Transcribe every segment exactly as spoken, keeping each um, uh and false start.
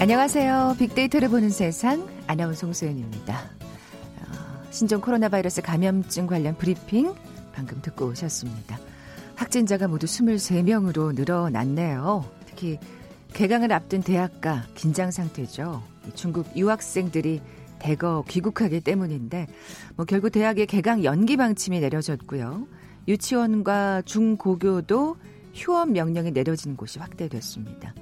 안녕하세요. 빅데이터를 보는 세상 아나운서 홍소연입니다. 신종 코로나 바이러스 감염증 관련 브리핑 방금 듣고 오셨습니다. 확진자가 모두 스물세 명으로 늘어났네요. 특히 개강을 앞둔 대학가 긴장 상태죠. 중국 유학생들이 대거 귀국하기 때문인데 뭐 결국 대학의 개강 연기 방침이 내려졌고요. 유치원과 중고교도 휴업 명령이 내려진 곳이 확대됐습니다.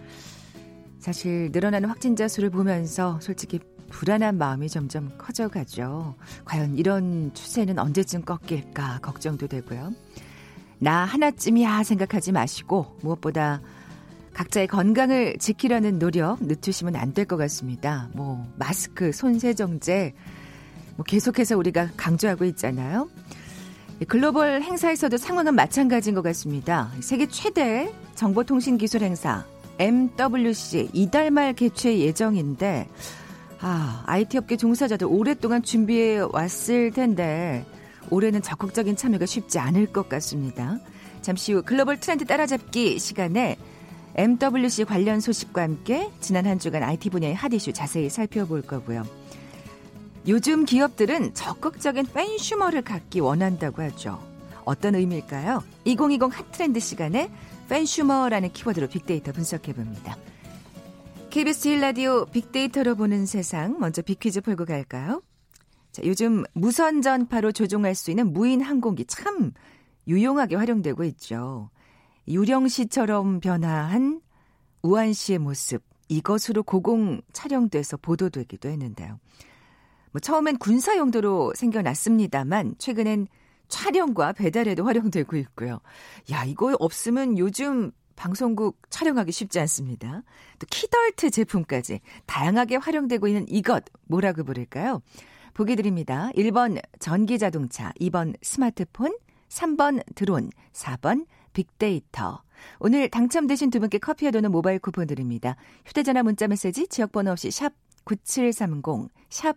사실 늘어나는 확진자 수를 보면서 솔직히 불안한 마음이 점점 커져가죠. 과연 이런 추세는 언제쯤 꺾일까 걱정도 되고요. 나 하나쯤이야 생각하지 마시고 무엇보다 각자의 건강을 지키려는 노력 늦추시면 안 될 것 같습니다. 뭐 마스크, 손세정제 뭐 계속해서 우리가 강조하고 있잖아요. 글로벌 행사에서도 상황은 마찬가지인 것 같습니다. 세계 최대 정보통신기술 행사 엠더블유씨 이달 말 개최 예정인데 아, 아이티 업계 종사자들 오랫동안 준비해 왔을 텐데 올해는 적극적인 참여가 쉽지 않을 것 같습니다. 잠시 후 글로벌 트렌드 따라잡기 시간에 엠더블유씨 관련 소식과 함께 지난 한 주간 아이티 분야의 핫 이슈 자세히 살펴볼 거고요. 요즘 기업들은 적극적인 팬슈머를 갖기 원한다고 하죠. 어떤 의미일까요? 이천이십 핫 트렌드 시간에 팬슈머라는 키워드로 빅데이터 분석해봅니다. 케이비에스 일 라디오 빅데이터로 보는 세상, 먼저 빅퀴즈 풀고 갈까요? 자, 요즘 무선 전파로 조종할 수 있는 무인 항공기 참 유용하게 활용되고 있죠. 유령시처럼 변화한 우한시의 모습, 이것으로 고공 촬영돼서 보도되기도 했는데요. 뭐 처음엔 군사 용도로 생겨났습니다만 최근엔 촬영과 배달에도 활용되고 있고요. 야, 이거 없으면 요즘 방송국 촬영하기 쉽지 않습니다. 또 키덜트 제품까지 다양하게 활용되고 있는 이것 뭐라고 부를까요? 보기 드립니다. 일 번 전기자동차, 이 번 스마트폰, 삼 번 드론, 사 번 빅데이터. 오늘 당첨되신 두 분께 커피와 도는 모바일 쿠폰 드립니다. 휴대전화 문자메시지 지역번호 없이 샵 구칠삼공, 샵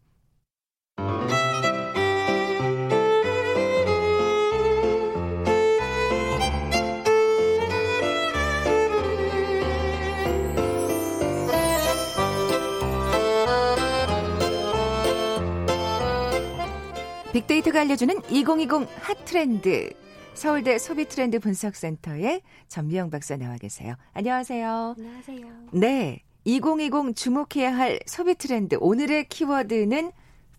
빅데이터가 알려주는 이천이십 핫트렌드, 서울대 소비트렌드 분석센터의 전미영 박사 나와 계세요. 안녕하세요. 안녕하세요. 네, 이천이십 주목해야 할 소비트렌드, 오늘의 키워드는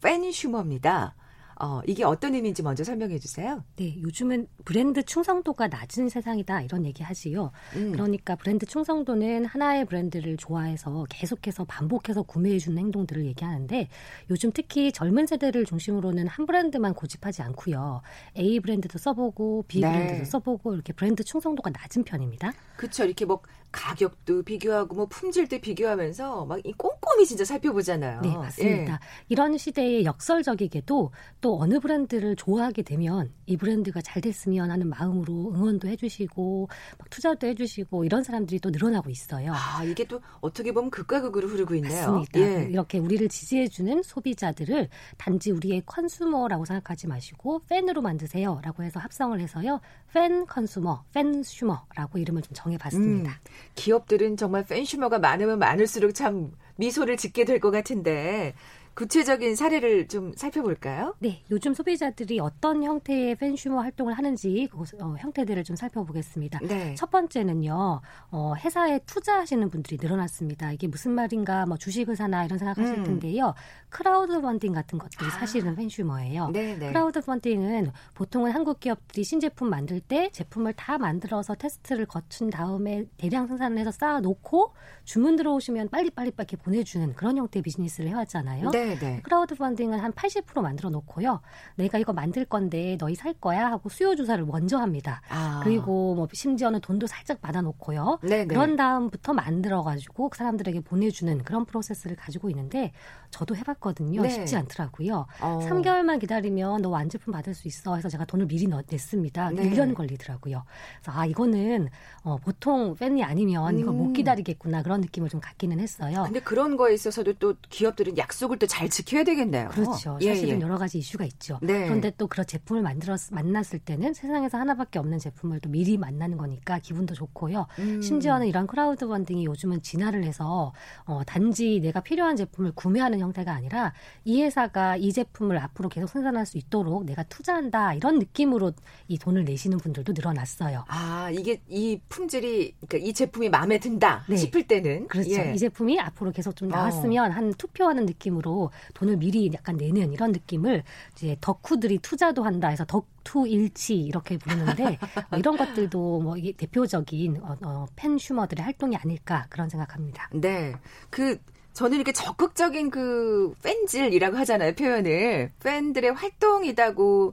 팬슈머입니다. 어, 이게 어떤 의미인지 먼저 설명해 주세요. 네, 요즘은 브랜드 충성도가 낮은 세상이다 이런 얘기 하지요. 음. 그러니까 브랜드 충성도는 하나의 브랜드를 좋아해서 계속해서 반복해서 구매해 주는 행동들을 얘기하는데 요즘 특히 젊은 세대를 중심으로는 한 브랜드만 고집하지 않고요. A 브랜드도 써보고 B 브랜드도 네. 써보고 이렇게 브랜드 충성도가 낮은 편입니다. 그렇죠. 이렇게 뭐 가격도 비교하고 뭐 품질도 비교하면서 막 꼼꼼히 진짜 살펴보잖아요. 네, 맞습니다. 예. 이런 시대에 역설적이게도 또 어느 브랜드를 좋아하게 되면 이 브랜드가 잘 됐으면 하는 마음으로 응원도 해주시고 막 투자도 해주시고 이런 사람들이 또 늘어나고 있어요. 아, 이게 또 어떻게 보면 극과 극으로 흐르고 있네요. 맞습니다. 예. 이렇게 우리를 지지해주는 소비자들을 단지 우리의 컨슈머라고 생각하지 마시고 팬으로 만드세요 라고 해서 합성을 해서요. 팬 컨슈머, 팬슈머라고 이름을 좀 정해봤습니다. 음. 기업들은 정말 팬슈머가 많으면 많을수록 참 미소를 짓게 될 것 같은데 구체적인 사례를 좀 살펴볼까요? 네, 요즘 소비자들이 어떤 형태의 팬슈머 활동을 하는지 그 어, 형태들을 좀 살펴보겠습니다. 네. 첫 번째는요, 어, 회사에 투자하시는 분들이 늘어났습니다. 이게 무슨 말인가, 뭐 주식을 사나 이런 생각하실 음. 텐데요. 크라우드 펀딩 같은 것들이 사실은 아. 팬슈머예요. 네, 네. 크라우드 펀딩은 보통은 한국 기업들이 신제품 만들 때 제품을 다 만들어서 테스트를 거친 다음에 대량 생산을 해서 쌓아놓고 주문 들어오시면 빨리빨리 빨리 보내주는 그런 형태의 비즈니스를 해왔잖아요. 네. 네, 네. 크라우드 펀딩을 한 팔십 퍼센트 만들어 놓고요. 내가 이거 만들 건데 너희 살 거야 하고 수요 조사를 먼저 합니다. 아. 그리고 뭐 심지어는 돈도 살짝 받아놓고요. 네, 그런 다음부터 만들어가지고 그 사람들에게 보내주는 그런 프로세스를 가지고 있는데 저도 해봤거든요. 네. 쉽지 않더라고요. 어. 삼 개월만 기다리면 너 완제품 받을 수 있어 해서 제가 돈을 미리 넣, 냈습니다. 네. 일 년 걸리더라고요. 그래서 아 이거는 어, 보통 팬이 아니면 음. 이거 못 기다리겠구나 그런 느낌을 좀 갖기는 했어요. 근데 그런 거에 있어서도 또 기업들은 약속을 또 잘 지켜야 되겠네요. 그렇죠. 예, 사실은 예. 여러 가지 이슈가 있죠. 네. 그런데 또 그런 제품을 만들었, 만났을 때는 세상에서 하나밖에 없는 제품을 또 미리 만나는 거니까 기분도 좋고요. 음. 심지어는 이런 크라우드 펀딩이 요즘은 진화를 해서 어, 단지 내가 필요한 제품을 구매하는 형태가 아니라 이 회사가 이 제품을 앞으로 계속 생산할 수 있도록 내가 투자한다 이런 느낌으로 이 돈을 내시는 분들도 늘어났어요. 아 이게 이 품질이 그러니까 이 제품이 마음에 든다 네. 싶을 때는 그렇죠. 예. 이 제품이 앞으로 계속 좀 나왔으면 어. 한 투표하는 느낌으로 돈을 미리 약간 내는 이런 느낌을 이제 덕후들이 투자도 한다 해서 덕투일치 이렇게 부르는데 뭐 이런 것들도 뭐 이게 대표적인 어, 어, 팬 슈머들의 활동이 아닐까 그런 생각합니다. 네, 그. 저는 이렇게 적극적인 그 팬질이라고 하잖아요, 표현을. 팬들의 활동이라고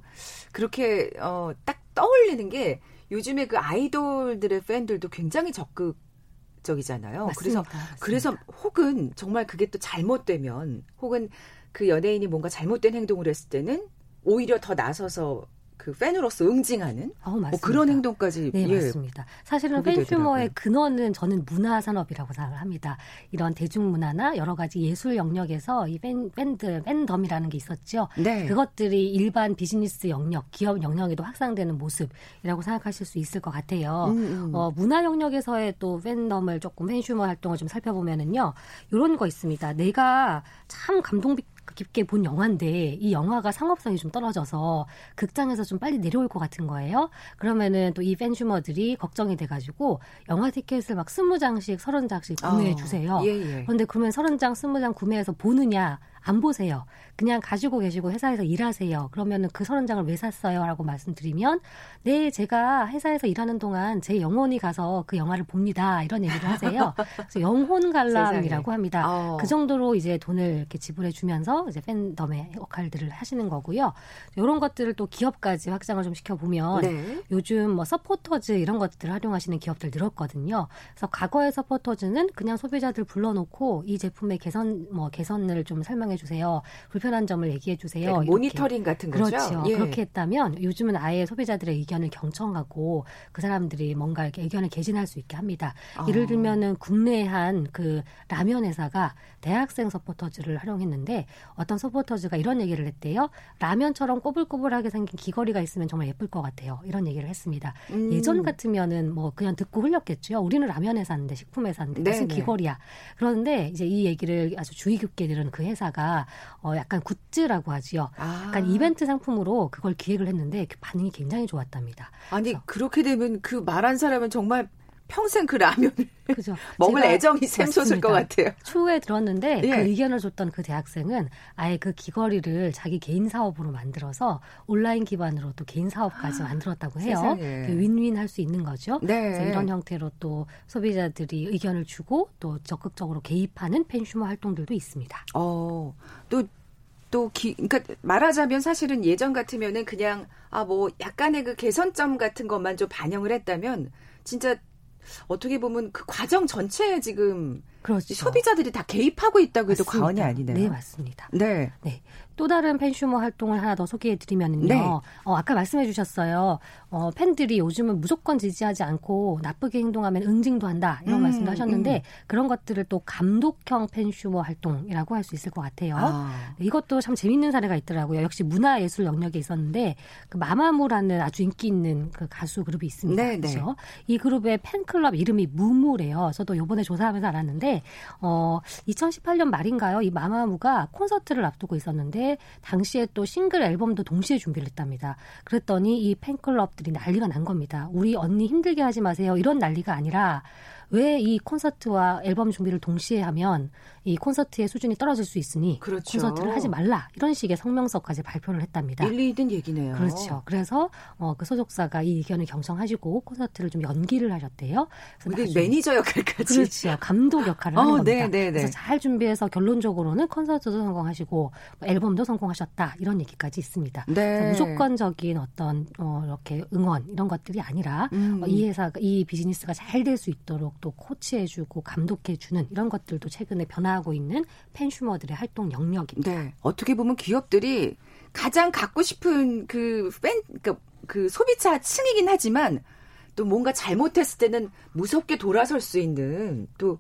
그렇게 어, 딱 떠올리는 게 요즘에 그 아이돌들의 팬들도 굉장히 적극적이잖아요. 맞습니다. 그래서, 맞습니다. 그래서 혹은 정말 그게 또 잘못되면 혹은 그 연예인이 뭔가 잘못된 행동을 했을 때는 오히려 더 나서서 그 팬으로서 응징하는 어, 뭐 그런 행동까지. 네, 예, 맞습니다. 사실은 팬슈머의 근원은 저는 문화산업이라고 생각을 합니다. 이런 대중문화나 여러 가지 예술 영역에서 이 팬, 팬들, 팬덤이라는 게 있었죠. 네. 그것들이 일반 비즈니스 영역, 기업 영역에도 확산되는 모습이라고 생각하실 수 있을 것 같아요. 음, 음. 어, 문화 영역에서의 또 팬덤을 조금 팬슈머 활동을 좀 살펴보면은요. 이런 거 있습니다. 내가 참 감동 깊게 본 영화인데 이 영화가 상업성이 좀 떨어져서 극장에서 좀 빨리 내려올 것 같은 거예요. 그러면은 또 이 팬슈머들이 걱정이 돼가지고 영화 티켓을 막 스무 장씩, 서른 장씩 구매해 주세요. 어, 예, 예. 그런데 그러면 서른 장, 스무 장 구매해서 보느냐? 안 보세요. 그냥 가지고 계시고 회사에서 일하세요. 그러면은 그 서른 장을 왜 샀어요? 라고 말씀드리면 네, 제가 회사에서 일하는 동안 제 영혼이 가서 그 영화를 봅니다. 이런 얘기를 하세요. 그래서 영혼 관람이라고 합니다. 어. 그 정도로 이제 돈을 이렇게 지불해 주면서 이제 팬덤의 역할들을 하시는 거고요. 이런 것들을 또 기업까지 확장을 좀 시켜보면 네. 요즘 뭐 서포터즈 이런 것들을 활용하시는 기업들 늘었거든요. 그래서 과거의 서포터즈는 그냥 소비자들 불러놓고 이 제품의 개선, 뭐 개선을 좀 설명 해주세요. 불편한 점을 얘기해주세요. 네, 모니터링 같은 거죠. 그렇죠. 예. 그렇게 했다면 요즘은 아예 소비자들의 의견을 경청하고 그 사람들이 뭔가 이렇게 의견을 개진할 수 있게 합니다. 어. 예를 들면은 국내 한 그 라면 회사가 대학생 서포터즈를 활용했는데 어떤 서포터즈가 이런 얘기를 했대요. 라면처럼 꼬불꼬불하게 생긴 귀걸이가 있으면 정말 예쁠 것 같아요. 이런 얘기를 했습니다. 음. 예전 같으면은 뭐 그냥 듣고 흘렸겠죠. 우리는 라면 회사인데 식품 회사인데 무슨 귀걸이야. 그런데 이제 이 얘기를 아주 주의 깊게 들은 그 회사가 어 약간 굿즈라고 하지요. 아. 약간 이벤트 상품으로 그걸 기획을 했는데 그 반응이 굉장히 좋았답니다. 아니 그래서. 그렇게 되면 그 말한 사람은 정말 평생 그 라면을 그죠. 먹을 애정이 샘솟을 것 같아요. 추후에 들었는데 예. 그 의견을 줬던 그 대학생은 아예 그 귀걸이를 자기 개인 사업으로 만들어서 온라인 기반으로 또 개인 사업까지 만들었다고 해요. 그 윈윈할 수 있는 거죠. 네. 그래서 이런 형태로 또 소비자들이 의견을 주고 또 적극적으로 개입하는 팬슈머 활동들도 있습니다. 어, 또 또 기, 그러니까 말하자면 사실은 예전 같으면은 그냥 아 뭐 약간의 그 개선점 같은 것만 좀 반영을 했다면 진짜 어떻게 보면 그 과정 전체에 지금 그렇죠. 소비자들이 다 개입하고 있다고 해도 맞습니다. 과언이 아니네요. 네, 맞습니다. 네. 네. 또 다른 팬슈머 활동을 하나 더 소개해드리면요. 네. 어, 아까 말씀해 주셨어요. 어, 팬들이 요즘은 무조건 지지하지 않고 나쁘게 행동하면 응징도 한다. 이런 음, 말씀도 하셨는데 음. 그런 것들을 또 감독형 팬슈머 활동이라고 할 수 있을 것 같아요. 아. 이것도 참 재밌는 사례가 있더라고요. 역시 문화예술 영역에 있었는데 그 마마무라는 아주 인기 있는 그 가수 그룹이 있습니다. 네, 그렇죠? 네. 이 그룹의 팬클럽 이름이 무무래요. 저도 이번에 조사하면서 알았는데 어, 이천십팔 년 말인가요? 이 마마무가 콘서트를 앞두고 있었는데 때문에 당시에 또 싱글 앨범도 동시에 준비를 했답니다. 그랬더니 이 팬클럽들이 난리가 난 겁니다. 우리 언니 힘들게 하지 마세요. 이런 난리가 아니라 왜 이 콘서트와 앨범 준비를 동시에 하면 이 콘서트의 수준이 떨어질 수 있으니 그렇죠. 콘서트를 하지 말라. 이런 식의 성명서까지 발표를 했답니다. 일리 있는 얘기네요. 그렇죠. 그래서 어, 그 소속사가 이 의견을 경청하시고 콘서트를 좀 연기를 하셨대요. 그래서 나중에, 매니저 역할까지. 그렇죠. 감독 역할을 어, 하는 겁니다. 네네네. 그래서 잘 준비해서 결론적으로는 콘서트도 성공하시고 앨범도 성공하셨다. 이런 얘기까지 있습니다. 네. 무조건적인 어떤 어, 이렇게 응원 이런 것들이 아니라 음. 어, 이 회사가 이 비즈니스가 잘 될 수 있도록 또 코치해주고 감독해주는 이런 것들도 최근에 변화하고 있는 팬슈머들의 활동 영역입니다. 네, 어떻게 보면 기업들이 가장 갖고 싶은 그 팬, 그러니까 그 소비자 층이긴 하지만 또 뭔가 잘못했을 때는 무섭게 돌아설 수 있는 또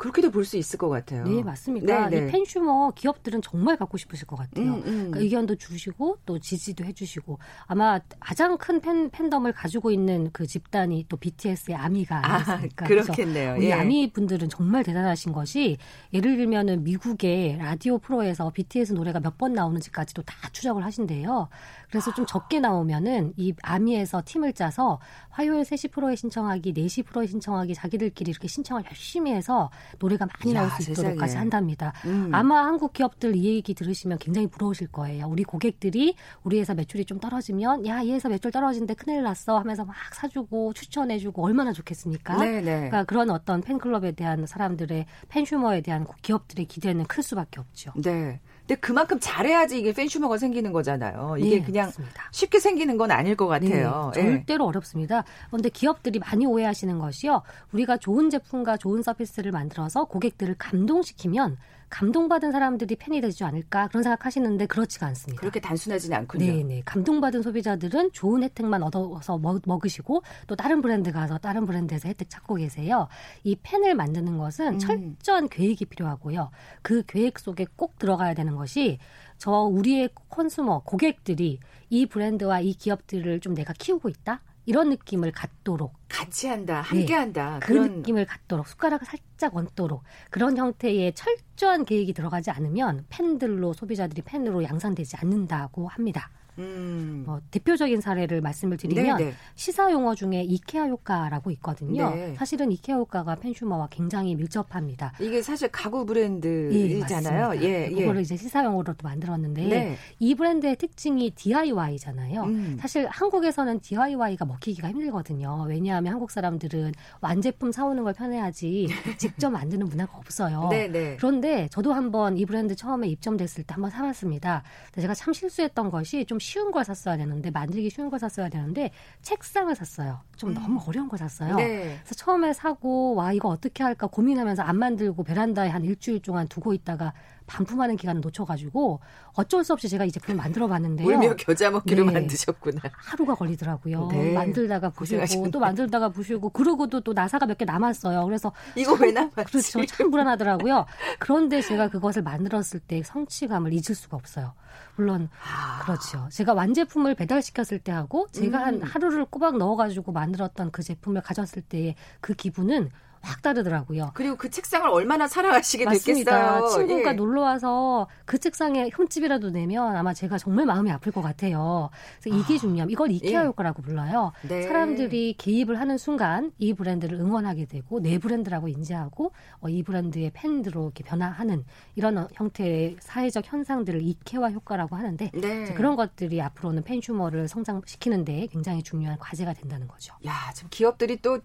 그렇게도 볼 수 있을 것 같아요. 네, 맞습니다. 네네. 이 팬슈머 기업들은 정말 갖고 싶으실 것 같아요. 음, 음. 그러니까 의견도 주시고 또 지지도 해주시고 아마 가장 큰 팬, 팬덤을 가지고 있는 그 집단이 또 비티에스의 아미가 아니겠습니까? 아, 그렇겠네요. 우리 예. 아미 분들은 정말 대단하신 것이 예를 들면은 미국의 라디오 프로에서 비티에스 노래가 몇 번 나오는지까지도 다 추적을 하신대요. 그래서 좀 적게 나오면은 이 아미에서 팀을 짜서 화요일 세 시 프로에 신청하기, 네 시 프로에 신청하기 자기들끼리 이렇게 신청을 열심히 해서 노래가 많이 나올 수 있도록까지 한답니다. 음. 아마 한국 기업들 이 얘기 들으시면 굉장히 부러우실 거예요. 우리 고객들이 우리 회사 매출이 좀 떨어지면 야, 이 회사 매출 떨어지는데 큰일 났어 하면서 막 사주고 추천해주고 얼마나 좋겠습니까? 네네. 그러니까 그런 어떤 팬클럽에 대한 사람들의 팬슈머에 대한 기업들의 기대는 클 수밖에 없죠. 네. 근데 그만큼 잘해야지 이게 팬슈머가 생기는 거잖아요. 이게 네, 그냥 맞습니다. 쉽게 생기는 건 아닐 것 같아요. 네, 절대로 네. 어렵습니다. 그런데 기업들이 많이 오해하시는 것이요. 우리가 좋은 제품과 좋은 서비스를 만들어서 고객들을 감동시키면 감동받은 사람들이 팬이 되지 않을까 그런 생각하시는데 그렇지가 않습니다. 그렇게 단순하지는 않군요. 네네. 감동받은 소비자들은 좋은 혜택만 얻어서 먹으시고 또 다른 브랜드 가서 다른 브랜드에서 혜택 찾고 계세요. 이 팬을 만드는 것은 음. 철저한 계획이 필요하고요. 그 계획 속에 꼭 들어가야 되는 것이 저 우리의 컨슈머 고객들이 이 브랜드와 이 기업들을 좀 내가 키우고 있다. 이런 느낌을 갖도록. 같이 한다. 함께한다. 네, 그 그런... 느낌을 갖도록. 숟가락을 살짝 얹도록. 그런 형태의 철저한 계획이 들어가지 않으면 팬들로 소비자들이 팬으로 양산되지 않는다고 합니다. 음. 뭐 대표적인 사례를 말씀을 드리면 네네. 시사 용어 중에 이케아 효과라고 있거든요. 네. 사실은 이케아 효과가 팬슈머와 굉장히 밀접합니다. 이게 사실 가구 브랜드이잖아요. 예, 예, 예. 그거를 이제 시사 용어로도 만들었는데 네. 이 브랜드의 특징이 디아이와이잖아요. 음. 사실 한국에서는 디아이와이가 먹히기가 힘들거든요. 왜냐하면 한국 사람들은 완제품 사오는 걸 편해하지 직접 만드는 문화가 없어요. 네네. 그런데 저도 한번 이 브랜드 처음에 입점됐을 때 한번 사봤습니다. 제가 참 실수했던 것이 좀 쉬운 걸 샀어야 되는데 만들기 쉬운 걸 샀어야 되는데 책상을 샀어요. 좀 음. 너무 어려운 걸 샀어요. 네. 그래서 처음에 사고 와 이거 어떻게 할까 고민하면서 안 만들고 베란다에 한 일주일 동안 두고 있다가 반품하는 기간을 놓쳐가지고 어쩔 수 없이 제가 이 제품을 만들어봤는데요. 울며 겨자 먹기로 네. 만드셨구나. 하루가 걸리더라고요. 네. 만들다가 부시고 고생하셨네. 또 만들다가 부시고 그러고도 또 나사가 몇 개 남았어요. 그래서 이거 참, 왜 남았지? 그렇죠. 참 불안하더라고요. 그런데 제가 그것을 만들었을 때 성취감을 잊을 수가 없어요. 물론 아... 그렇죠. 제가 완제품을 배달시켰을 때 하고 제가 음. 한 하루를 꼬박 넣어가지고 만들었던 그 제품을 가져왔을 때의 그 기분은 확 다르더라고요. 그리고 그 책상을 얼마나 사랑하시게 됐겠어요. 친구가 예. 놀러와서 그 책상에 흠집이라도 내면 아마 제가 정말 마음이 아플 것 같아요. 그래서 이게 아. 중요함. 이걸 이케아 예. 효과라고 불러요. 네. 사람들이 개입을 하는 순간 이 브랜드를 응원하게 되고 내 브랜드라고 인지하고 이 브랜드의 팬으로 이렇게 변화하는 이런 형태의 사회적 현상들을 이케아 효과라고 하는데 네. 그런 것들이 앞으로는 팬슈머를 성장시키는 데 굉장히 중요한 과제가 된다는 거죠. 야, 지금 기업들이 또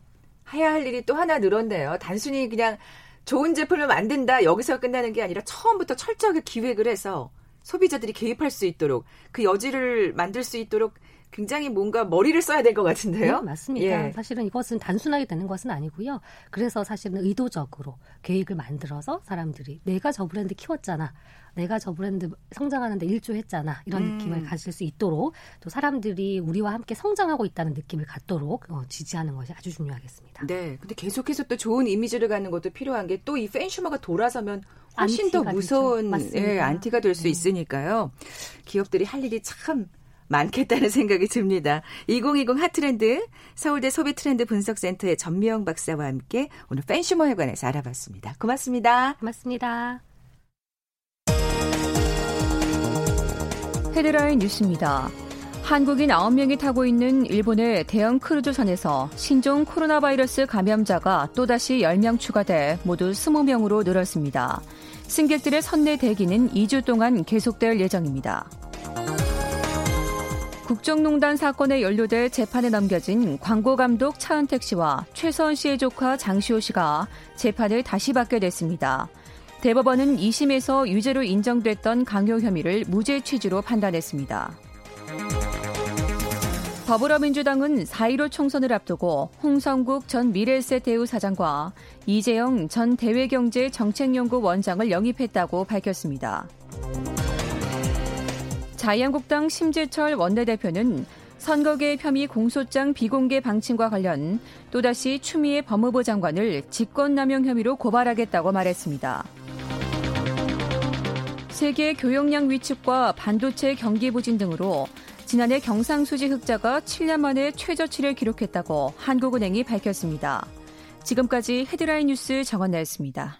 해야 할 일이 또 하나 늘었네요. 단순히 그냥 좋은 제품을 만든다 여기서 끝나는 게 아니라 처음부터 철저하게 기획을 해서 소비자들이 개입할 수 있도록 그 여지를 만들 수 있도록 굉장히 뭔가 머리를 써야 될 것 같은데요. 네, 맞습니다. 예. 사실은 이것은 단순하게 되는 것은 아니고요. 그래서 사실은 의도적으로 계획을 만들어서 사람들이 내가 저 브랜드 키웠잖아. 내가 저 브랜드 성장하는 데 일조했잖아. 이런 음. 느낌을 가질 수 있도록 또 사람들이 우리와 함께 성장하고 있다는 느낌을 갖도록 어, 지지하는 것이 아주 중요하겠습니다. 네. 근데 계속해서 또 좋은 이미지를 갖는 것도 필요한 게 또 이 팬슈머가 돌아서면 훨씬 더 무서운 예, 안티가 될 수 네. 있으니까요. 기업들이 할 일이 참 많겠다는 생각이 듭니다. 이천이십 핫트렌드 서울대 소비트렌드 분석센터의 전미영 박사와 함께 오늘 팬슈머에 관해서 알아봤습니다. 고맙습니다. 고맙습니다. 헤드라인 뉴스입니다. 한국인 아홉 명이 타고 있는 일본의 대형 크루즈선에서 신종 코로나 바이러스 감염자가 또다시 열 명 추가돼 모두 이십 명으로 늘었습니다. 승객들의 선내 대기는 이 주 동안 계속될 예정입니다. 국정농단 사건에 연루돼 재판에 넘겨진 광고감독 차은택 씨와 최선 씨의 조카 장시호 씨가 재판을 다시 받게 됐습니다. 대법원은 이 심에서 유죄로 인정됐던 강요 혐의를 무죄 취지로 판단했습니다. 더불어민주당은 사 일오 총선을 앞두고 홍성국 전 미래에셋 대우 사장과 이재영 전 대외경제정책연구 원장을 영입했다고 밝혔습니다. 자유한국당 심재철 원내대표는 선거개입 혐의 공소장 비공개 방침과 관련 또다시 추미애 법무부 장관을 직권남용 혐의로 고발하겠다고 말했습니다. 세계 교역량 위축과 반도체 경기 부진 등으로 지난해 경상수지 흑자가 칠 년 만에 최저치를 기록했다고 한국은행이 밝혔습니다. 지금까지 헤드라인 뉴스 정원나였습니다.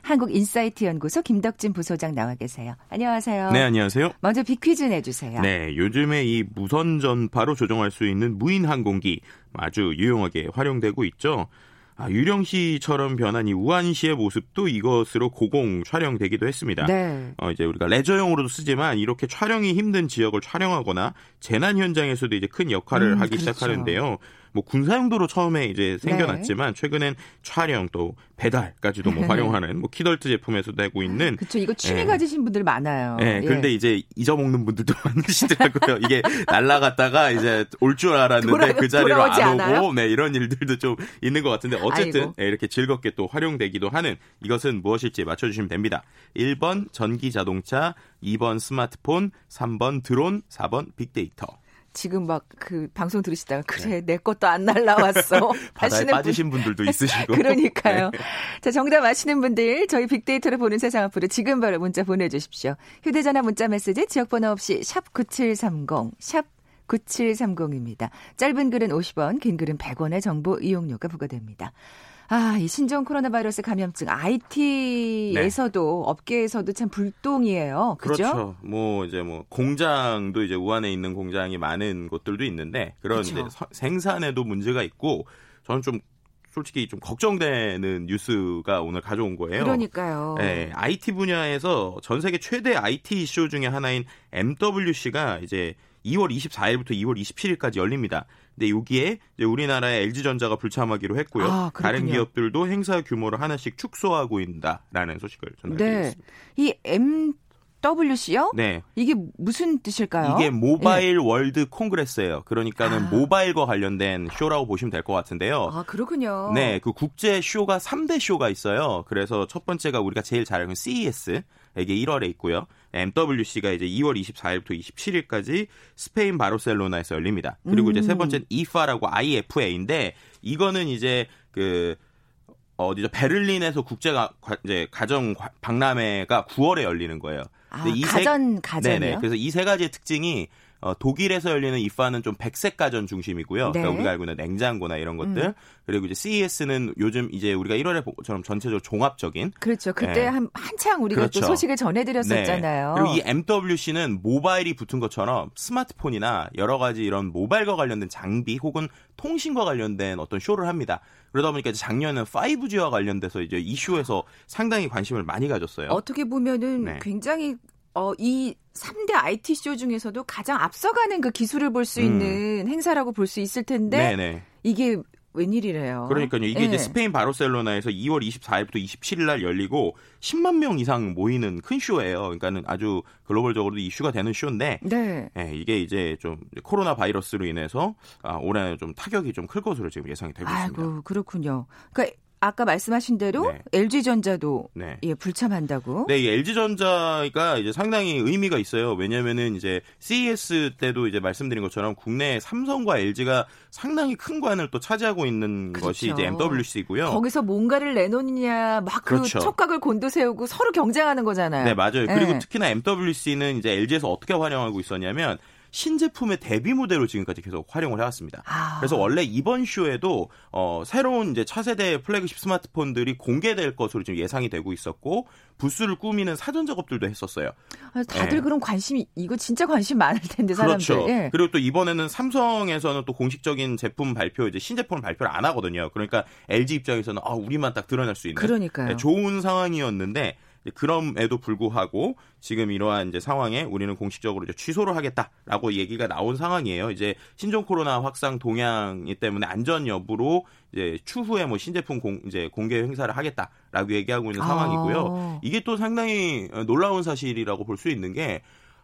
한국인사이트연구소 김덕진 부소장 나와 계세요. 안녕하세요. 네, 안녕하세요. 먼저 빅퀴즈 내주세요. 네, 요즘에 이 무선 전파로 조종할 수 있는 무인 항공기 아주 유용하게 활용되고 있죠. 아, 유령시처럼 변한 이 우한시의 모습도 이것으로 고공 촬영되기도 했습니다. 네. 어, 이제 우리가 레저용으로도 쓰지만 이렇게 촬영이 힘든 지역을 촬영하거나 재난 현장에서도 이제 큰 역할을 음, 하기 그렇죠. 시작하는데요. 뭐 군사용도로 처음에 이제 생겨났지만 네. 최근엔 촬영 또 배달까지도 뭐 활용하는 뭐 키덜트 제품에서도 하고 있는 그렇죠. 이거 취미 예. 가지신 분들 많아요. 예. 예. 그런데 이제 잊어먹는 분들도 많으시더라고요. 이게 날아갔다가 이제 올 줄 알았는데 돌아, 그 자리로 안 오고 않아요? 네, 이런 일들도 좀 있는 것 같은데 어쨌든 예, 이렇게 즐겁게 또 활용되기도 하는 이것은 무엇일지 맞춰주시면 됩니다. 일 번 전기 자동차, 이 번 스마트폰, 삼 번 드론, 사 번 빅데이터. 지금 막 그 방송 들으시다가 그래 네. 내 것도 안 날라왔어. 바다에 빠지신 분... 분들도 있으시고. 그러니까요. 네. 자, 정답 아시는 분들 저희 빅데이터로 보는 세상 앞으로 지금 바로 문자 보내주십시오. 휴대전화 문자 메시지 지역번호 없이 샵 구칠삼공 샵 구칠삼공입니다. 짧은 글은 오십 원, 긴 글은 백 원의 정보 이용료가 부과됩니다. 아, 이 신종 코로나 바이러스 감염증 아이티에서도 네. 업계에서도 참 불똥이에요. 그렇죠? 그렇죠. 뭐 이제 뭐 공장도 이제 우한에 있는 공장이 많은 곳들도 있는데 그런 그렇죠. 이제 생산에도 문제가 있고 저는 좀 솔직히 좀 걱정되는 뉴스가 오늘 가져온 거예요. 그러니까요. 네, 아이티 분야에서 전 세계 최대 아이티 이슈 중에 하나인 엠더블유씨가 이제 이월 이십사일부터 이월 이십칠일까지 열립니다. 근데 여기에 이제 우리나라의 엘지전자가 불참하기로 했고요. 아, 다른 기업들도 행사 규모를 하나씩 축소하고 있다라는 소식을 전해드리겠습니다. 네. 이 엠더블유씨요? 네. 이게 무슨 뜻일까요? 이게 모바일 예. 월드 콩그레스예요. 그러니까는 아. 모바일과 관련된 쇼라고 보시면 될 것 같은데요. 아, 그렇군요. 네, 그 국제 쇼가 삼 대 쇼가 있어요. 그래서 첫 번째가 우리가 제일 잘 아는 씨이에스. 이게 일월에 있고요. 엠더블유씨가 이제 이월 이십사일부터 이십칠일까지 스페인 바르셀로나에서 열립니다. 그리고 음. 이제 세 번째는 아이에프에이라고 아이에프에이인데 이거는 이제 그 어디죠? 베를린에서 국제 가, 이제 가정 박람회가 구월에 열리는 거예요. 아, 이 가전 가전이요? 네네. 그래서 이 세 가지의 특징이 어, 독일에서 열리는 아이에프에이는 좀 백색 가전 중심이고요. 네. 그러니까 우리가 알고 있는 냉장고나 이런 것들. 음. 그리고 이제 씨이에스는 요즘 이제 우리가 일월에처럼 전체적으로 종합적인. 그렇죠. 그때 네. 한, 한창 우리가 그렇죠. 또 소식을 전해드렸었잖아요. 네. 그리고 이 엠더블유씨는 모바일이 붙은 것처럼 스마트폰이나 여러 가지 이런 모바일과 관련된 장비 혹은 통신과 관련된 어떤 쇼를 합니다. 그러다 보니까 이제 작년은 파이브지와 관련돼서 이제 이 쇼에서 상당히 관심을 많이 가졌어요. 어떻게 보면은 네. 굉장히 어, 이 삼 대 아이티 쇼 중에서도 가장 앞서가는 그 기술을 볼 수 있는 음. 행사라고 볼 수 있을 텐데 네네. 이게 웬일이래요. 그러니까요. 이게 네. 이제 스페인 바르셀로나에서 이월 이십사일부터 이십칠일 날 열리고 십만 명 이상 모이는 큰 쇼예요. 그러니까는 아주 글로벌적으로도 이슈가 되는 쇼인데 네. 네, 이게 이제 좀 코로나 바이러스로 인해서 아, 올해 좀 타격이 좀 클 것으로 지금 예상이 되고 아이고, 있습니다. 아이고 그렇군요. 그러니까 아까 말씀하신 대로 네. 엘지전자도 네. 예, 불참한다고. 네, 이 엘지전자가 이제 상당히 의미가 있어요. 왜냐면은 이제 씨이에스 때도 이제 말씀드린 것처럼 국내 삼성과 엘지가 상당히 큰 관을 또 차지하고 있는 그렇죠. 것이 이제 엠더블유씨고요. 거기서 뭔가를 내놓느냐 막 그 그렇죠. 척각을 곤두세우고 서로 경쟁하는 거잖아요. 네, 맞아요. 네. 그리고 특히나 엠더블유씨는 이제 엘지에서 어떻게 활용하고 있었냐면 신제품의 데뷔 무대로 지금까지 계속 활용을 해왔습니다. 아. 그래서 원래 이번 쇼에도 어, 새로운 이제 차세대 플래그십 스마트폰들이 공개될 것으로 지금 예상이 되고 있었고 부스를 꾸미는 사전 작업들도 했었어요. 아, 다들 예. 그런 관심이 이거 진짜 관심 많을 텐데 사람들. 그렇죠. 예. 그리고 또 이번에는 삼성에서는 또 공식적인 제품 발표 이제 신제품을 발표를 안 하거든요. 그러니까 엘지 입장에서는 아, 우리만 딱 드러낼 수 있는 그러니까요. 예, 좋은 상황이었는데. 그럼에도 불구하고 지금 이러한 이제 상황에 우리는 공식적으로 이제 취소를 하겠다라고 얘기가 나온 상황이에요. 이제 신종 코로나 확산 동향이 때문에 안전 여부로 이제 추후에 뭐 신제품 공, 이제 공개 행사를 하겠다라고 얘기하고 있는 아. 상황이고요. 이게 또 상당히 놀라운 사실이라고 볼 수 있는 게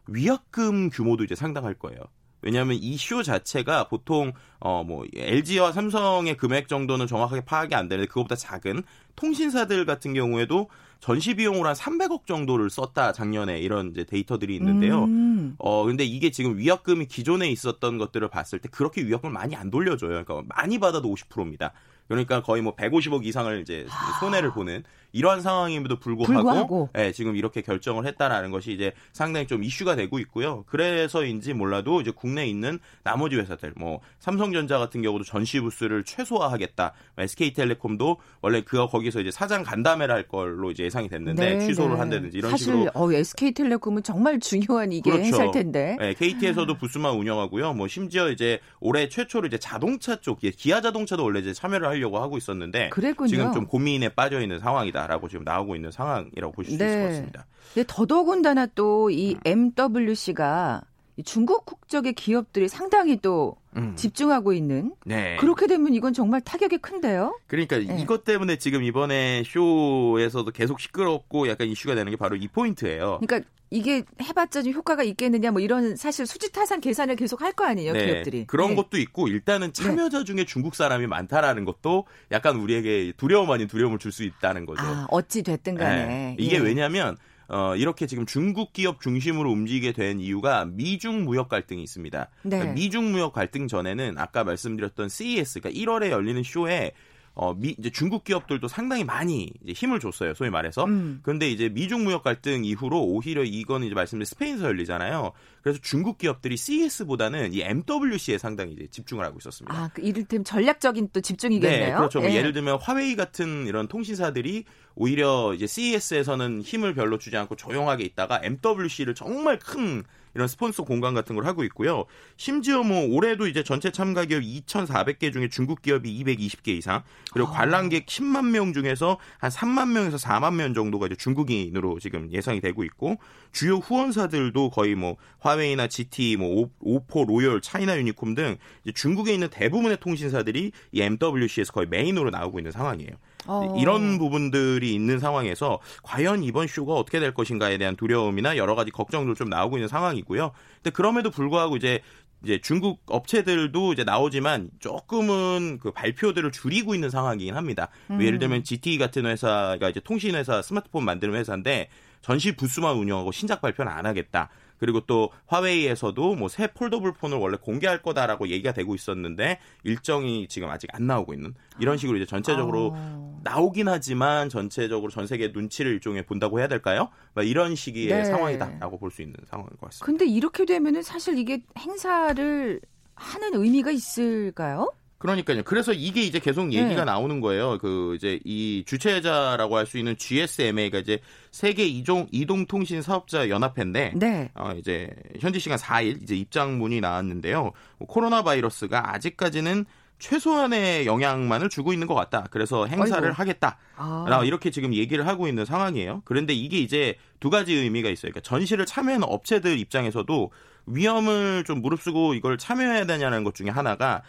위약금 규모도 이제 상당할 거예요. 왜냐하면 이 쇼 자체가 보통 어 뭐 엘지와 삼성의 금액 정도는 정확하게 파악이 안 되는데 그거보다 작은 통신사들 같은 경우에도 전시 비용으로 한 삼백억 정도를 썼다 작년에 이런 이제 데이터들이 있는데요. 음. 어 근데 이게 지금 위약금이 기존에 있었던 것들을 봤을 때 그렇게 위약금을 많이 안 돌려줘요. 그러니까 많이 받아도 오십 퍼센트입니다. 그러니까 거의 뭐 백오십억 이상을 이제 손해를 보는 이러한 상황임에도 불구하고, 불구하고. 예, 지금 이렇게 결정을 했다라는 것이 이제 상당히 좀 이슈가 되고 있고요. 그래서인지 몰라도 이제 국내에 있는 나머지 회사들, 뭐 삼성전자 같은 경우도 전시 부스를 최소화하겠다. 에스케이텔레콤도 원래 그거 거기서 이제 사장 간담회를 할 걸로 이제 예상이 됐는데 네, 취소를 네. 한다든지 이런 사실, 식으로. 사실 어, 에스케이텔레콤은 정말 중요한 이게 그렇죠. 행사일 텐데. 예, 케이티에서도 부스만 운영하고요. 뭐 심지어 이제 올해 최초로 이제 자동차 쪽, 기아 자동차도 원래 이제 참여를 할 하려고 하고 있었는데 그랬군요. 지금 좀 고민에 빠져 있는 상황이다라고 지금 나오고 있는 상황이라고 보실 네. 수 있을 것 같습니다. 네, 더더군다나 또 이 음. 엠더블유씨가 중국 국적의 기업들이 상당히 또 음. 집중하고 있는 네. 그렇게 되면 이건 정말 타격이 큰데요. 그러니까 네. 이것 때문에 지금 이번에 쇼에서도 계속 시끄럽고 약간 이슈가 되는 게 바로 이 포인트예요. 그러니까 이게 해봤자 좀 효과가 있겠느냐 뭐 이런 사실 수지타산 계산을 계속 할 거 아니에요. 네. 기업들이. 그런 네. 것도 있고 일단은 참여자 네. 중에 중국 사람이 많다라는 것도 약간 우리에게 두려움 아닌 두려움을 줄 수 있다는 거죠. 아, 어찌 됐든 간에. 네. 이게 예. 왜냐하면 어, 이렇게 지금 중국 기업 중심으로 움직이게 된 이유가 미중 무역 갈등이 있습니다. 네. 그러니까 미중 무역 갈등 전에는 아까 말씀드렸던 씨이에스, 그러니까 일월에 열리는 쇼에 어, 미, 이제 중국 기업들도 상당히 많이 이제 힘을 줬어요. 소위 말해서. 음. 그런데 이제 미중 무역 갈등 이후로 오히려 이건 이제 말씀드린 스페인에서 열리잖아요. 그래서 중국 기업들이 씨이에스보다는 이 엠더블유씨에 상당히 이제 집중을 하고 있었습니다. 아, 그 이를테면 전략적인 또 집중이겠네요. 네, 그렇죠. 예. 뭐 예를 들면 화웨이 같은 이런 통신사들이 오히려 이제 씨이에스에서는 힘을 별로 주지 않고 조용하게 있다가 엠더블유씨를 정말 큰 이런 스폰서 공간 같은 걸 하고 있고요. 심지어 뭐 올해도 이제 전체 참가 기업 이천사백 개 중에 중국 기업이 이백이십 개 이상, 그리고 어. 관람객 십만 명 중에서 한 삼만 명에서 사만 명 정도가 이제 중국인으로 지금 예상이 되고 있고, 주요 후원사들도 거의 뭐 화웨이나 지티, 뭐 오포, 로열, 차이나유니콤 등 이제 중국에 있는 대부분의 통신사들이 이 엠더블유씨에서 거의 메인으로 나오고 있는 상황이에요. 어. 이런 부분들이 있는 상황에서 과연 이번 쇼가 어떻게 될 것인가에 대한 두려움이나 여러 가지 걱정도 좀 나오고 있는 상황이고요. 근데 그럼에도 불구하고 이제 이제 중국 업체들도 이제 나오지만 조금은 그 발표들을 줄이고 있는 상황이긴 합니다. 음. 예를 들면 지티 같은 회사가 이제 통신 회사, 스마트폰 만드는 회사인데 전시 부스만 운영하고 신작 발표는 안 하겠다. 그리고 또 화웨이에서도 뭐 새 폴더블 폰을 원래 공개할 거다라고 얘기가 되고 있었는데 일정이 지금 아직 안 나오고 있는 이런 식으로 이제 전체적으로 아. 나오긴 하지만 전체적으로 전 세계 눈치를 일종의 본다고 해야 될까요? 막 이런 시기의 네. 상황이다라고 볼 수 있는 상황인 것 같습니다. 근데 이렇게 되면은 사실 이게 행사를 하는 의미가 있을까요? 그러니까요. 그래서 이게 이제 계속 얘기가 네. 나오는 거예요. 그 이제 이 주최자라고 할 수 있는 지에스엠에이가 이제 세계 이종 이동통신 사업자 연합회인데 네. 어 이제 현지 시간 사 일 이제 입장문이 나왔는데요. 코로나 바이러스가 아직까지는 최소한의 영향만을 주고 있는 것 같다. 그래서 행사를 어이구. 하겠다. 아. 이렇게 지금 얘기를 하고 있는 상황이에요. 그런데 이게 이제 두 가지 의미가 있어요. 그러니까 전시를 참여하는 업체들 입장에서도 위험을 좀 무릅쓰고 이걸 참여해야 되냐는 것 중에 하나가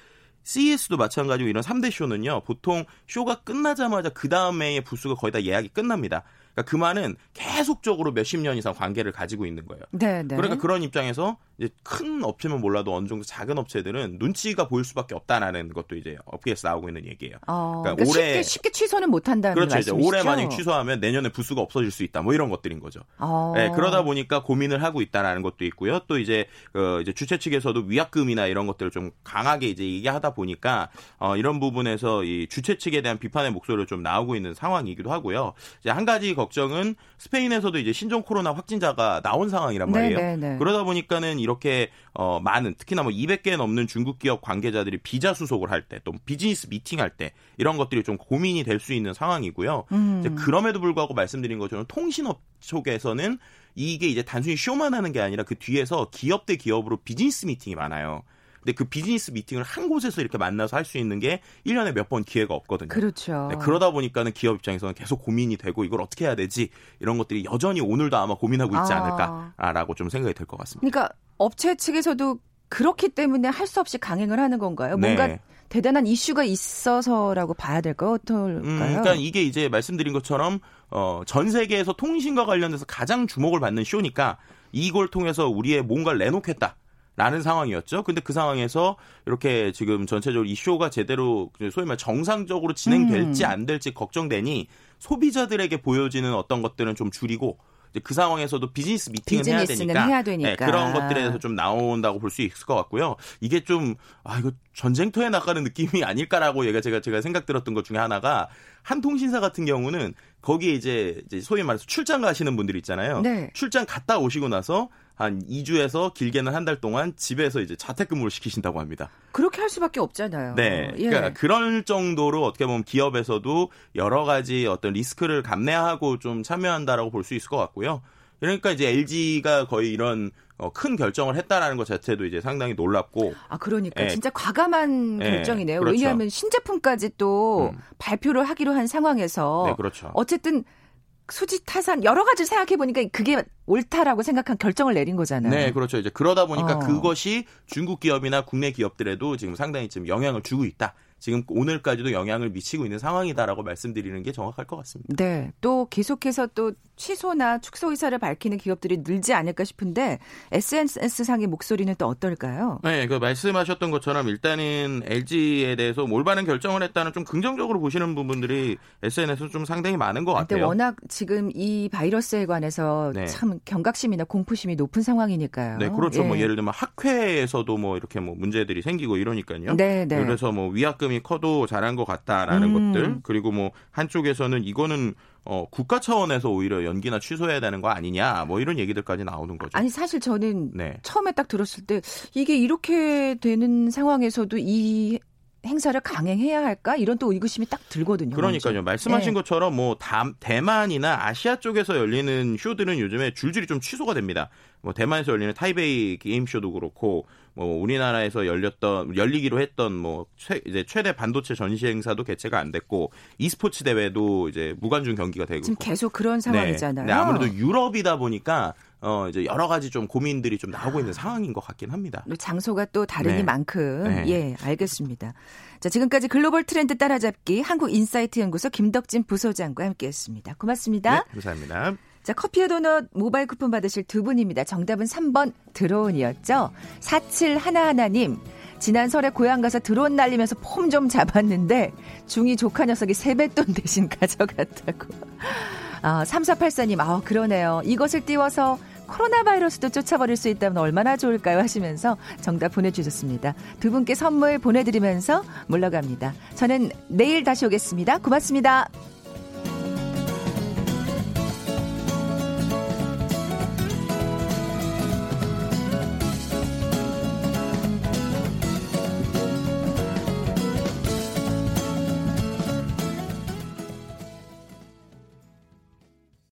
씨이에스도 마찬가지고 이런 삼 대 쇼는요. 보통 쇼가 끝나자마자 그 다음에 부스가 거의 다 예약이 끝납니다. 그러니까 그 말은 계속적으로 몇십 년 이상 관계를 가지고 있는 거예요. 네, 네. 그러니까 그런 입장에서 이제 큰 업체면 몰라도 어느 정도 작은 업체들은 눈치가 보일 수밖에 없다라는 것도 이제 업계에서 나오고 있는 얘기예요. 어, 그러니까 그러니까 올해 쉽게, 쉽게 취소는 못한다는 그렇죠, 말씀이시죠? 그렇죠. 올해 만약 취소하면 내년에 부수가 없어질 수 있다. 뭐 이런 것들인 거죠. 어. 네, 그러다 보니까 고민을 하고 있다라는 것도 있고요. 또 이제, 어, 이제 주최 측에서도 위약금이나 이런 것들을 좀 강하게 이제 얘기하다 보니까 어, 이런 부분에서 이 주최 측에 대한 비판의 목소리를 좀 나오고 있는 상황이기도 하고요. 이제 한 가지 걱정은 스페인에서도 이제 신종 코로나 확진자가 나온 상황이란 말이에요. 네네네. 그러다 보니까는 이렇게 어, 많은 특히나 뭐 이백 개 넘는 중국 기업 관계자들이 비자 수속을 할 때 또 비즈니스 미팅 할 때 이런 것들이 좀 고민이 될 수 있는 상황이고요. 음. 이제 그럼에도 불구하고 말씀드린 것처럼 통신업 쪽에서는 이게 이제 단순히 쇼만 하는 게 아니라 그 뒤에서 기업 대 기업으로 비즈니스 미팅이 많아요. 근데 그 비즈니스 미팅을 한 곳에서 이렇게 만나서 할 수 있는 게 일 년에 몇 번 기회가 없거든요. 그렇죠. 네, 그러다 보니까는 기업 입장에서는 계속 고민이 되고 이걸 어떻게 해야 되지 이런 것들이 여전히 오늘도 아마 고민하고 있지 아. 않을까라고 좀 생각이 될 것 같습니다. 그러니까 업체 측에서도 그렇기 때문에 할 수 없이 강행을 하는 건가요? 네. 뭔가 대단한 이슈가 있어서라고 봐야 될까요? 어떨까요? 음, 그러니까 이게 이제 말씀드린 것처럼 어, 전 세계에서 통신과 관련돼서 가장 주목을 받는 쇼니까 이걸 통해서 우리의 뭔가를 내놓겠다. 라는 상황이었죠. 근데 그 상황에서 이렇게 지금 전체적으로 이 쇼가 제대로 소위 말해 정상적으로 진행될지 안 될지 걱정되니 소비자들에게 보여지는 어떤 것들은 좀 줄이고 그 상황에서도 비즈니스 미팅은 해야 되니까, 해야 되니까. 네, 그런 것들에 대해서 좀 나온다고 볼 수 있을 것 같고요. 이게 좀 아 이거 전쟁터에 나가는 느낌이 아닐까라고 얘가 제가 제가 생각 들었던 것 중에 하나가 한 통신사 같은 경우는 거기에 이제, 이제 소위 말해서 출장 가시는 분들이 있잖아요. 네. 출장 갔다 오시고 나서 한 이 주에서 길게는 한 달 동안 집에서 이제 자택근무를 시키신다고 합니다. 그렇게 할 수밖에 없잖아요. 네. 예. 그러니까 그럴 정도로 어떻게 보면 기업에서도 여러 가지 어떤 리스크를 감내하고 좀 참여한다라고 볼 수 있을 것 같고요. 그러니까 이제 엘지가 거의 이런 큰 결정을 했다라는 것 자체도 이제 상당히 놀랍고. 아, 그러니까. 예. 진짜 과감한 예. 결정이네요. 그렇죠. 왜냐하면 신제품까지 또 음. 발표를 하기로 한 상황에서. 네, 그렇죠. 어쨌든. 수지 타산 여러 가지를 생각해 보니까 그게 옳다라고 생각한 결정을 내린 거잖아요. 네, 그렇죠. 이제 그러다 보니까 어. 그것이 중국 기업이나 국내 기업들에도 지금 상당히 지금 영향을 주고 있다. 지금 오늘까지도 영향을 미치고 있는 상황이다라고 말씀드리는 게 정확할 것 같습니다. 네, 또 계속해서 또 취소나 축소 의사를 밝히는 기업들이 늘지 않을까 싶은데 에스엔에스상의 목소리는 또 어떨까요? 네, 그 말씀하셨던 것처럼 일단은 엘지에 대해서 올바른 결정을 했다는 좀 긍정적으로 보시는 부분들이 에스엔에스에서 좀 상당히 많은 것 같아요. 근데 워낙 지금 이 바이러스에 관해서 네. 참 경각심이나 공포심이 높은 상황이니까요. 네, 그렇죠. 예. 뭐 예를 들면 학회에서도 뭐 이렇게 뭐 문제들이 생기고 이러니까요. 네, 네. 그래서 뭐 위약금 이 커도 잘한 것 같다라는 음. 것들 그리고 뭐 한쪽에서는 이거는 어, 국가 차원에서 오히려 연기나 취소해야 되는 거 아니냐 뭐 이런 얘기들까지 나오는 거죠. 아니 사실 저는 네. 처음에 딱 들었을 때 이게 이렇게 되는 상황에서도 이 행사를 강행해야 할까 이런 또 의구심이 딱 들거든요. 그러니까요. 먼저. 말씀하신 네. 것처럼 뭐 다, 대만이나 아시아 쪽에서 열리는 쇼들은 요즘에 줄줄이 좀 취소가 됩니다. 뭐 대만에서 열리는 타이베이 게임쇼도 그렇고 뭐 우리나라에서 열렸던 열리기로 했던 뭐 최, 이제 최대 반도체 전시 행사도 개최가 안 됐고 e스포츠 대회도 이제 무관중 경기가 되고 지금 계속 그런 상황이잖아요. 네, 네, 아무래도 유럽이다 보니까 어 이제 여러 가지 좀 고민들이 좀 나오고 있는 상황인 것 같긴 합니다. 장소가 또 다르니만큼 네. 네. 예 알겠습니다. 자 지금까지 글로벌 트렌드 따라잡기 한국인사이트연구소 김덕진 부소장과 함께했습니다. 고맙습니다. 네, 감사합니다. 자 커피와 도넛 모바일 쿠폰 받으실 두 분입니다. 정답은 삼 번 드론이었죠. 사칠일일님 지난 설에 고향 가서 드론 날리면서 폼 좀 잡았는데 중이 조카 녀석이 세뱃돈 대신 가져갔다고. 아, 삼사팔사님 아, 그러네요. 이것을 띄워서 코로나 바이러스도 쫓아버릴 수 있다면 얼마나 좋을까요 하시면서 정답 보내주셨습니다. 두 분께 선물 보내드리면서 물러갑니다. 저는 내일 다시 오겠습니다. 고맙습니다.